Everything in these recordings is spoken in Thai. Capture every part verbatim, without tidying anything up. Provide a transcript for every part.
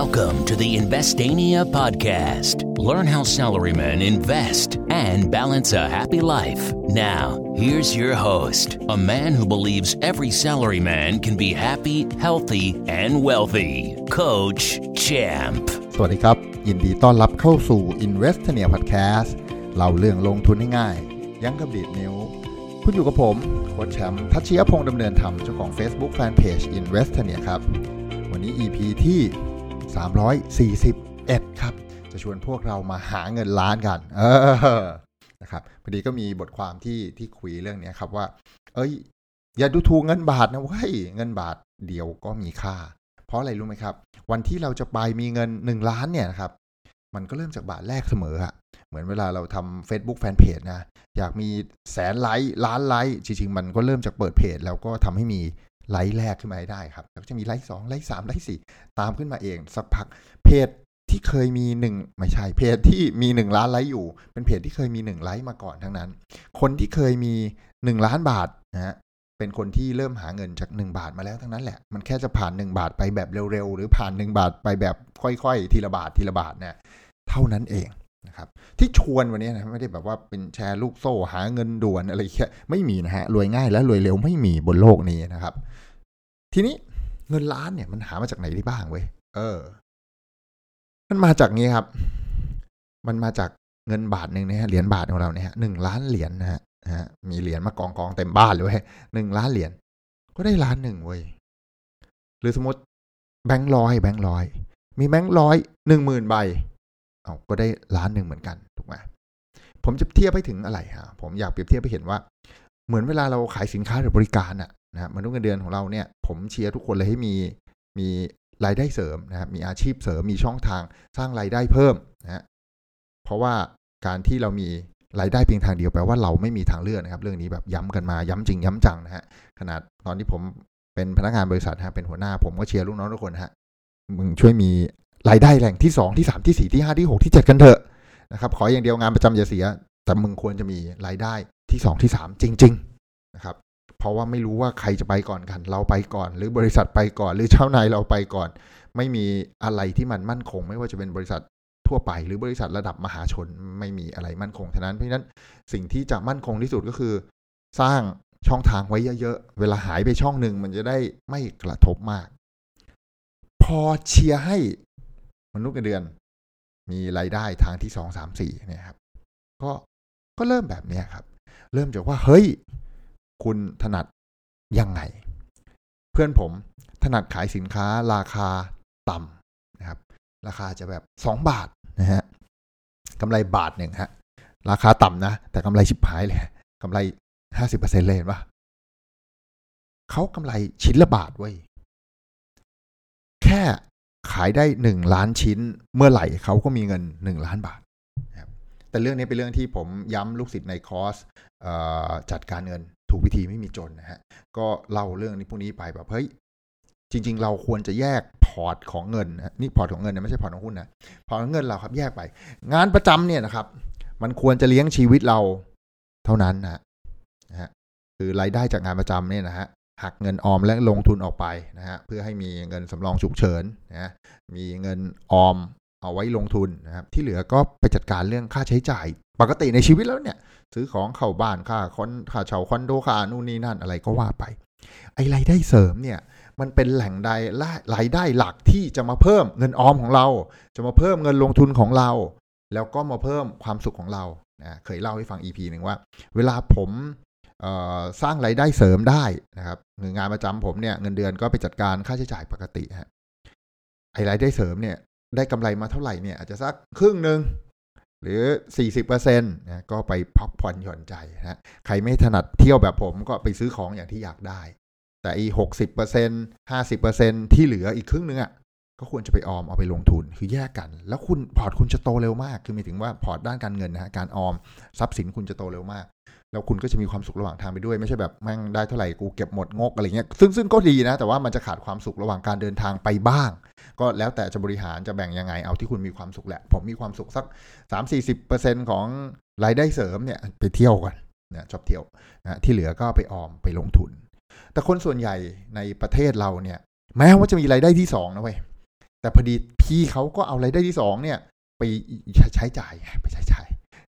Welcome to the Investania podcast. Learn how salarymen invest and balance a happy life. Now, here's your host, a man who believes every salaryman can be happy, healthy, and wealthy, Coach Champ. สวัสดีครับยินดีต้อนรับเข้าสู่ Investania podcast เล่าเรื่องลงทุนง่ายๆยั้งกับดีดนิ้วคุณอยู่กับผมโค้ชแชมป์ทัชเชียพงษ์ดำเนินธรรมเจ้าของ Facebook Fanpage Investania ครับวันนี้ อี พี ที่สามร้อยสี่สิบเอ็ดครับจะชวนพวกเรามาหาเงินล้านกันเออนะครับพอดีก็มีบทความที่ที่คุยเรื่องนี้ครับว่าเอ้ยอย่าดูถูกเงินบาทนะเว้ยเงินบาทเดียวก็มีค่าเพราะอะไรรู้ไหมครับวันที่เราจะไปมีเงินหนึ่งล้านเนี่ยนะครับมันก็เริ่มจากบาทแรกเสมออะเหมือนเวลาเราทำ Facebook Fanpage นะอยากมีแสนไลค์ล้านไลค์จริงๆมันก็เริ่มจากเปิดเพจแล้วก็ทำให้มีไลค์แรกขึ้นมาให้ได้ครับแล้วจะมีไลค์สองไลค์สามไลค์สี่ตามขึ้นมาเองสักพักเพจที่เคยมีหนึ่งไม่ใช่เพจที่มีหนึ่งล้านไลค์อยู่เป็นเพจที่เคยมีหนึ่งไลค์มาก่อนทั้งนั้นคนที่เคยมีหนึ่งล้านบาทนะฮะเป็นคนที่เริ่มหาเงินจากหนึ่งบาทมาแล้วทั้งนั้นแหละมันแค่จะผ่านหนึ่งบาทไปแบบเร็วๆหรือผ่านหนึ่งบาทไปแบบค่อยๆทีละบาททีละบาทเนี่ยเท่านั้นเองนะครับที่ชวนวันนี้นะไม่ได้แบบว่าเป็นแชร์ลูกโซ่หาเงินด่วนอะไรแค่ไม่มีนะฮะรวยง่ายและรวยเร็วไม่มีบนโลกนี้นะครับทีนี้เงินล้านเนี่ยมันหามาจากไหนได้บ้างเว้ยเออมันมาจากนี้ครับมันมาจากเงินบาทนึงนะฮะเหรียญบาทของเราเนี่ยฮะหนึ่งล้านเหรียญนะฮะฮะมีเหรียญมากองกองเต็มบ้านเลยเว้ยหนึ่งล้านเหรียญก็ได้ล้านนึงเว้ยหรือสมมติแบงค์ร้อยแบงค์ร้อยมีแบงค์ร้อย หนึ่งหมื่น ใบเอาก็ได้ล้านหนึ่งเหมือนกันถูกไหมผมจะเทียบให้ถึงอะไรฮะผมอยากเปรียบเทียบให้เห็นว่าเหมือนเวลาเราขายสินค้าหรือบริการน่ะนะครับมนุษย์เงินเดือนของเราเนี่ยผมเชียร์ทุกคนเลยให้มีมีรายได้เสริมนะครับมีอาชีพเสริมมีช่องทางสร้างรายได้เพิ่มนะเพราะว่าการที่เรามีรายได้เพียงทางเดียวแปลว่าเราไม่มีทางเลือกนะครับเรื่องนี้แบบย้ำกันมาย้ำจริงย้ำจังนะฮะขนาดตอนที่ผมเป็นพนักงานบริษัทฮะเป็นหัวหน้าผมก็เชียร์ลูกน้องทุกคนฮะมึงช่วยมีรายได้แหล่งที่สองที่สามที่สี่ที่ห้าที่หกที่เจ็ดกันเถอะนะครับขออย่างเดียวงานประจำอย่าเสียแต่มึงควรจะมีรายได้ที่สองที่สามจริงๆนะครับเพราะว่าไม่รู้ว่าใครจะไปก่อนกันเราไปก่อนหรือบริษัทไปก่อนหรือเจ้านายเราไปก่อนไม่มีอะไรที่มันมั่นคงไม่ว่าจะเป็นบริษัททั่วไปหรือบริษัทระดับมหาชนไม่มีอะไรมั่นคงฉะนั้นเพราะฉะนั้นสิ่งที่จะมั่นคงที่สุดก็คือสร้างช่องทางไว้เยอะๆเวลาหายไปช่องนึงมันจะได้ไม่กระทบมากพอเชียร์ให้มนุษย์เงินเดือนมีรายได้ทางที่สอง สาม สี่เนี่ยครับก็ก็เริ่มแบบนี้ครับเริ่มจากว่าเฮ้ยคุณถนัดยังไงเพื่อนผมถนัดขายสินค้าราคาต่ำนะครับราคาจะแบบสองบาทนะฮะกำไรบาทหนึ่งฮะราคาต่ำนะแต่กำไรชิบหายเลยกำไร ห้าสิบเปอร์เซ็นต์ เลยเห็นป่ะเขากำไรชิ้นละบาทเว้ยแค่ขายได้หนึ่งล้านชิ้นเมื่อไหร่เขาก็มีเงินหนึ่งล้านบาทนะครับแต่เรื่องนี้เป็นเรื่องที่ผมย้ำลูกศิษย์ในคอร์สจัดการเงินถูกวิธีไม่มีจนนะฮะก็เล่าเรื่องนี้พวกนี้ไปแบบเฮ้ยจริงๆเราควรจะแยกพอร์ตของเงินนี่พอร์ตของเงินนะไม่ใช่พอร์ตของหุ้นนะพอร์ตของเงินเราครับแยกไปงานประจำเนี่ยนะครับมันควรจะเลี้ยงชีวิตเราเท่านั้นนะฮะคือรายได้จากงานประจำเนี่ยนะฮะหักเงินออมและลงทุนออกไปนะฮะเพื่อให้มีเงินสำรองฉุกเฉินนะมีเงินออมเอาไว้ลงทุนนะครับที่เหลือก็ไปจัดการเรื่องค่าใช้จ่ายปกติในชีวิตแล้วเนี่ยซื้อของเข้าบ้านค่าคอนค่าเช่าคอนโดค่านู่นนี่นั่นอะไรก็ว่าไปไอ้รายได้เสริมเนี่ยมันเป็นแหล่งใดรายได้หลักที่จะมาเพิ่มเงินออมของเราจะมาเพิ่มเงินลงทุนของเราแล้วก็มาเพิ่มความสุขของเรานะเคยเล่าให้ฟัง อี พี นึงว่าเวลาผมสร้างรายได้เสริมได้นะครับงานประจำผมเนี่ยเงินเดือนก็ไปจัดการค่าใช้จ่ายปกติฮะไอ้รายได้เสริมเนี่ยได้กำไรมาเท่าไหร่เนี่ยอาจจะสักครึ่งนึงหรือ สี่สิบเปอร์เซ็นต์ นะก็ไปพักผ่อนหย่อนใจนะใครไม่ถนัดเที่ยวแบบผมก็ไปซื้อของอย่างที่อยากได้แต่อี หกสิบเปอร์เซ็นต์ ห้าสิบเปอร์เซ็นต์ ที่เหลืออีกครึ่งนึงอ่ะก็ควรจะไปออมเอาไปลงทุนคือแยกกันแล้วคุณพอร์ตคุณจะโตเร็วมากคือหมายถึงว่าพอร์ตด้านการเงินนะฮะการออมทรัพย์สินคุณจะโตเร็วมากแล้วคุณก็จะมีความสุขระหว่างทางไปด้วยไม่ใช่แบบแม่งได้เท่าไหร่กูเก็บหมดงกอะไรเงี้ยซึ่งซึ่งก็ดีนะแต่ว่ามันจะขาดความสุขระหว่างการเดินทางไปบ้างก็แล้วแต่จะบริหารจะแบ่งยังไงเอาที่คุณมีความสุขแหละผมมีความสุขสัก สามสิบถึงสี่สิบเปอร์เซ็นต์ ของรายได้เสริมเนี่ยไปเที่ยวก่อนนะชอบเที่ยวนะที่เหลือก็ไปออมไปลงทุนแต่คนส่วนใหญ่ในประเทศเราเนี่ยแม้ว่าจะมีรายได้ที่สองนะเว้ย แต่พอดีพี่เขาก็เอารายได้ที่สองเนี่ยไปใช้จ่ายไปใช้จ่าย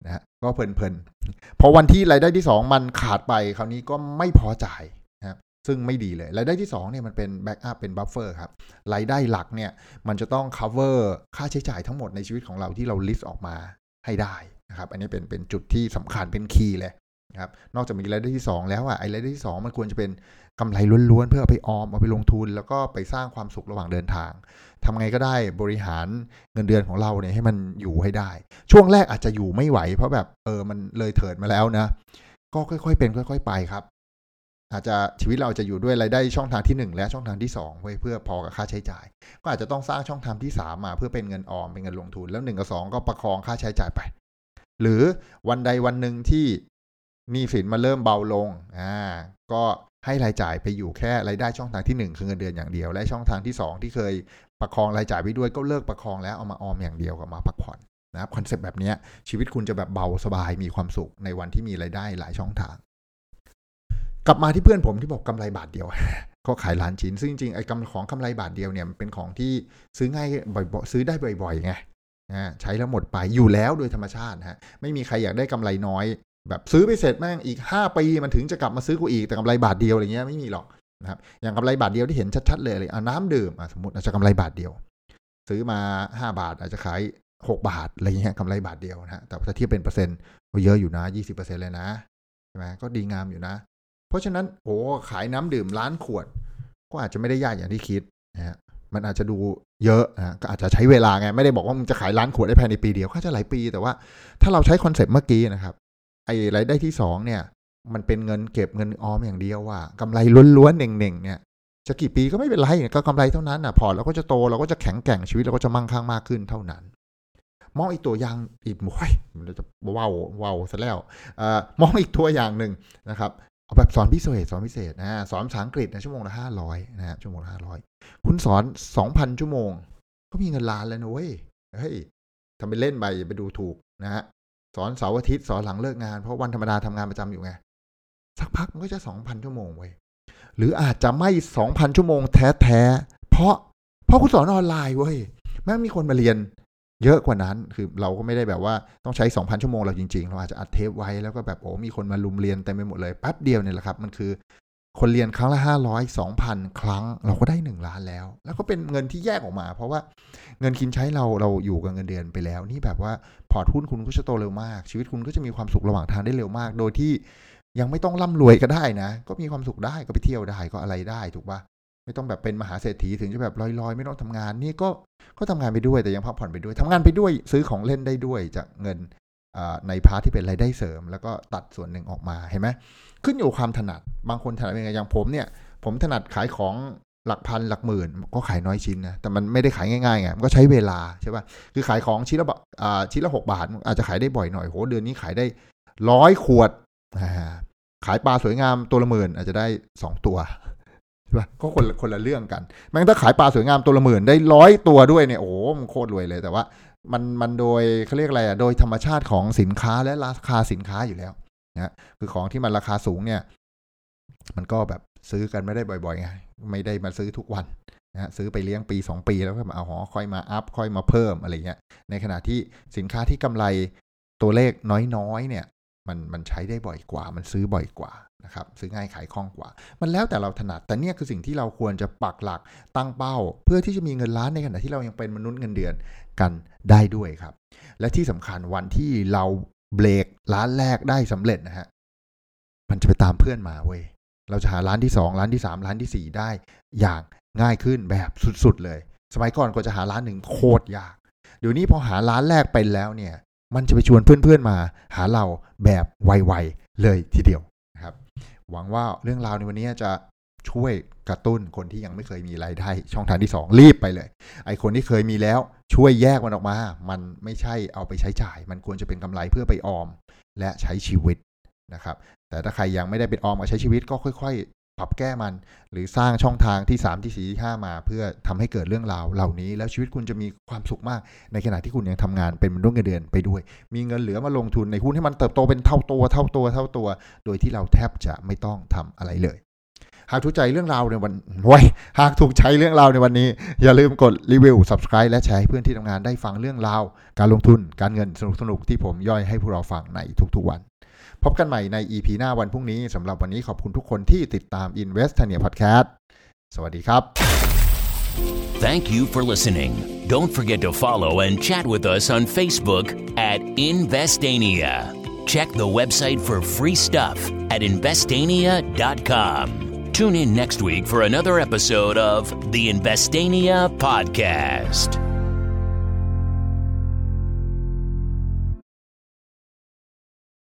นะก็เพลินๆพอวันที่รายได้ที่สองมันขาดไปคราวนี้ก็ไม่พอจ่ายนะซึ่งไม่ดีเลยรายได้ที่สองเนี่ยมันเป็นแบ็กอัพเป็นบัฟเฟอร์ครับรายได้หลักเนี่ยมันจะต้อง cover ค่าใช้จ่ายทั้งหมดในชีวิตของเราที่เรา list ออกมาให้ได้นะครับอันนี้เป็นเป็นจุดที่สำคัญเป็นคีย์เลยนะครับนอกจากมีรายได้ที่สองแล้วอ่ะไอ้รายได้ที่สองมันควรจะเป็นกำไรล้วนๆเพื่อเอาไปออมเอาไปลงทุนแล้วก็ไปสร้างความสุขระหว่างเดินทางทำไงก็ได้บริหารเงินเดือนของเราเนี่ยให้มันอยู่ให้ได้ช่วงแรกอาจจะอยู่ไม่ไหวเพราะแบบเออมันเลยเถิดมาแล้วนะก็ค่อยๆเป็นค่อยๆไปครับอาจจะชีวิตเราจะอยู่ด้วยรายได้ช่องทางที่หนึ่งและช่องทางที่สองไว้เพื่อพอกับค่าใช้จ่ายก็อาจจะต้องสร้างช่องทางที่สามมาเพื่อเป็นเงินออมเป็นเงินลงทุนแล้วหนึ่งกับสองก็ประคองค่าใช้จ่ายไปหรือวันใดวันนึงที่หนี้สินมาเริ่มเบาลงอ่าก็ให้รายจ่ายไปอยู่แค่รายได้ช่องทางที่หนึ่งคือเงินเดือนอย่างเดียวและช่องทางที่สองที่เคยประคองรายจ่ายไปด้วยก็เลิกประคองแล้วเอามาออมอย่างเดียวกับมาพักผ่อนนะครับคอนเซ็ปต์แบบนี้ชีวิตคุณจะแบบเบาสบายมีความสุขในวันที่มีรายได้หลายช่องทางกลับมาที่เพื่อนผมที่บอกกำไรบาทเดียวก็ขายล้านชิ้นซึ่งจริงๆไอ้ของกำไรบาทเดียวเนี่ยมันเป็นของที่ซื้อง่ายบ่อยๆซื้อได้บ่อยๆไงนะใช้แล้วหมดไปอยู่แล้วโดยธรรมชาติฮะไม่มีใครอยากได้กำไรน้อยแบบซื้อไปเสร็จแม่งอีกห้าปีมันถึงจะกลับมาซื้อกูอีกแต่กำไรบาทเดียวอะไรเงี้ยไม่มีหรอกนะครับอย่างกำไรบาทเดียวที่เห็นชัดๆเลยเลยเอาน้ำดื่มสมมติอาจจะกำไรบาทเดียวซื้อมาห้าบาทอาจจะขายหกบาทอะไรเงี้ยกำไรบาทเดียวนะแต่ถ้าเทียบเป็นเปอร์เซ็นต์เยอะอยู่นะ ยี่สิบเปอร์เซ็นต์ เลยนะใช่ไหมก็ดีงามอยู่นะเพราะฉะนั้นโอ้ขายน้ำดื่มล้านขวดก็อาจจะไม่ได้ยากอย่างที่คิดนะฮะมันอาจจะดูเยอะนะก็อาจจะใช้เวลาไงไม่ได้บอกว่ามึงจะขายล้านขวดได้ภายในปีเดียวก็จะหลายปีแต่ว่าถ้าเราใช้คอนเซ็ปต์เมื่อกี้นะครับไอ้รายได้ที่สองเนี่ยมันเป็นเงินเก็บเงินออมอย่างเดียวว่ะกำไรล้วนๆเน่งๆเนี่ยจะกี่ปีก็ไม่เป็นไรก็กำไรเท่านั้นอ่ะพอเราก็จะโตเราก็จะแข็งแกร่งชีวิตเราก็จะมั่งคั่งมากขึ้นเท่านั้นมองอีกตัวอย่างอีกโอ้ยมันจะว้าวว้าวซะแล้วเอ่อมองอีกตัวอย่างนึงนะครับเอาแบบสอนพิเศษสอนพิเศษนะสอนภาษาอังกฤษนะชั่วโมงละห้าร้อยนะชั่วโมงละห้าร้อยคุณสอน สองพัน ชั่วโมงก็มีเงินล้านแล้วนะเว้ยเฮ้ยทำเป็นเล่นไปอย่าไปดูถูกนะฮะสอนเสาร์อาทิตย์สอนหลังเลิกงานเพราะวันธรรมดาทำงานประจำอยู่ไงสักพักมันก็จะ สองพัน ชั่วโมงเว้ยหรืออาจจะไม่ สองพัน ชั่วโมงแท้ๆเพราะเพราะคุณสอนออนไลน์เว้ยแม้มีคนมาเรียนเยอะกว่านั้นคือเราก็ไม่ได้แบบว่าต้องใช้ สองพัน ชั่วโมงเราจริงๆเราอาจจะอัดเทปไว้แล้วก็แบบโอ้มีคนมาลุมเรียนเต็มไปหมดเลยแป๊บเดียวเนี่ยแหละครับมันคือคนเรียนครั้งละห้าร้อย สองพัน ครั้งเราก็ได้หนึ่งล้านแล้วแล้วก็เป็นเงินที่แยกออกมาเพราะว่าเงินกินใช้เราเราอยู่กับเงินเดือนไปแล้วนี่แบบว่าพอร์ตหุ้นคุณก็จะโตเร็วมากชีวิตคุณก็จะมีความสุขระหว่างทางได้เร็วมากโดยที่ยังไม่ต้องร่ำรวยก็ได้นะก็มีความสุขได้ก็ไปเที่ยวได้ก็อะไรได้ถูกป่ะไม่ต้องแบบเป็นมหาเศรษฐีถึงจะแบบลอยๆไม่ต้องทำงานนี่ก็ก็ทำงานไปด้วยแต่ยังพักผ่อนไปด้วยทำงานไปด้วยซื้อของเล่นได้ด้วยจากเงินในพาร์ทที่เป็นรายได้เสริมแล้วก็ตัดส่วนหนึ่งออกมาเห็นไหมขึ้นอยู่ความถนัดบางคนถนัดเป็นไงอย่างผมเนี่ยผมถนัดขายของหลักพันหลักหมื่นก็ขายน้อยชิ้นนะแต่มันไม่ได้ขายง่ายๆไงมันก็ใช้เวลาใช่ป่ะคือขายของชิ้นละอ่าชิ้นละหกบาทอาจจะขายได้บ่อยหน่อยโหเดือนนี้ขายได้ร้อยขวดขายปลาสวยงามตัวละหมื่นอาจจะได้สองตัวใช่ป่ะก็คนคนละเรื่องกันแม้ถ้าขายปลาสวยงามตัวละหมื่นได้ร้อยตัวด้วยเนี่ยโอ้มันโคตรรวยเลยแต่ว่ามันมันโดยเขาเรียกอะไรอ่ะโดยธรรมชาติของสินค้าและราคาสินค้าอยู่แล้วนะคือของที่มันราคาสูงเนี่ยมันก็แบบซื้อกันไม่ได้บ่อยๆไงไม่ได้มาซื้อทุกวันนะซื้อไปเลี้ยงปีสองปีแล้วก็มาเอาหอค่อยมาอัพค่อยมาเพิ่มอะไรเงี้ยในขณะที่สินค้าที่กำไรตัวเลขน้อยๆเนี่ยมันมันใช้ได้บ่อยกว่ามันซื้อบ่อยกว่านะครับซื้อง่ายขายคล่องกว่ามันแล้วแต่เราถนัดแต่เนี่ยคือสิ่งที่เราควรจะปักหลักตั้งเป้าเพื่อที่จะมีเงินล้านในขณะที่เรายังเป็นมนุษย์เงินเดือนกันได้ด้วยครับและที่สำคัญวันที่เราเบรกล้านแรกได้สำเร็จนะฮะมันจะไปตามเพื่อนมาเว้ยเราจะหาล้านที่สองล้านที่สามล้านที่สี่ได้อย่างง่ายขึ้นแบบสุดๆเลยสมัยก่อนก็จะหาล้านหนึ่งโคตรยากเดี๋ยวนี้พอหาล้านแรกไปแล้วเนี่ยมันจะไปชวนเพื่อนๆมาหาเราแบบไวๆเลยทีเดียวนะครับหวังว่าเรื่องราวในวันนี้จะช่วยกระตุ้นคนที่ยังไม่เคยมีรายได้ช่องทางที่สองรีบไปเลยไอ้คนที่เคยมีแล้วช่วยแยกมันออกมามันไม่ใช่เอาไปใช้จ่ายมันควรจะเป็นกำไรเพื่อไปออมและใช้ชีวิตนะครับแต่ถ้าใครยังไม่ได้เป็นออมกับใช้ชีวิตก็ค่อยๆปรับแก้มันหรือสร้างช่องทางที่สามที่สี่ที่ห้ามาเพื่อทำให้เกิดเรื่องราวเหล่านี้แล้วชีวิตคุณจะมีความสุขมากในขณะที่คุณยังทำงานเป็นมนุษย์เงินเดือนไปด้วยมีเงินเหลือมาลงทุนในหุ้นให้มันเติบโตเป็นเท่าตัวเท่าตัวเท่าตัวโดยที่เราแทบจะไม่ต้องทำอะไรเลย หากถูกใจเรื่องราวในวันไว้หากถูกใจเรื่องราวในวันนี้อย่าลืมกดรีวิว Subscribe และแชร์ให้เพื่อนที่ทำงานได้ฟังเรื่องราวการลงทุนการเงินสนุกๆที่ผมย่อยให้พวกเราฟังในทุกๆวันพบกันใหม่ใน อี พี หน้าวันพรุ่งนี้สำหรับวันนี้ขอบคุณทุกคนที่ติดตาม Investania Podcast สวัสดีครับ Thank you for listening. Don't forget to follow and chat with us on Facebook at Investania. Check the website for free stuff at investania dot com. Tune in next week for another episode of the Investania Podcast.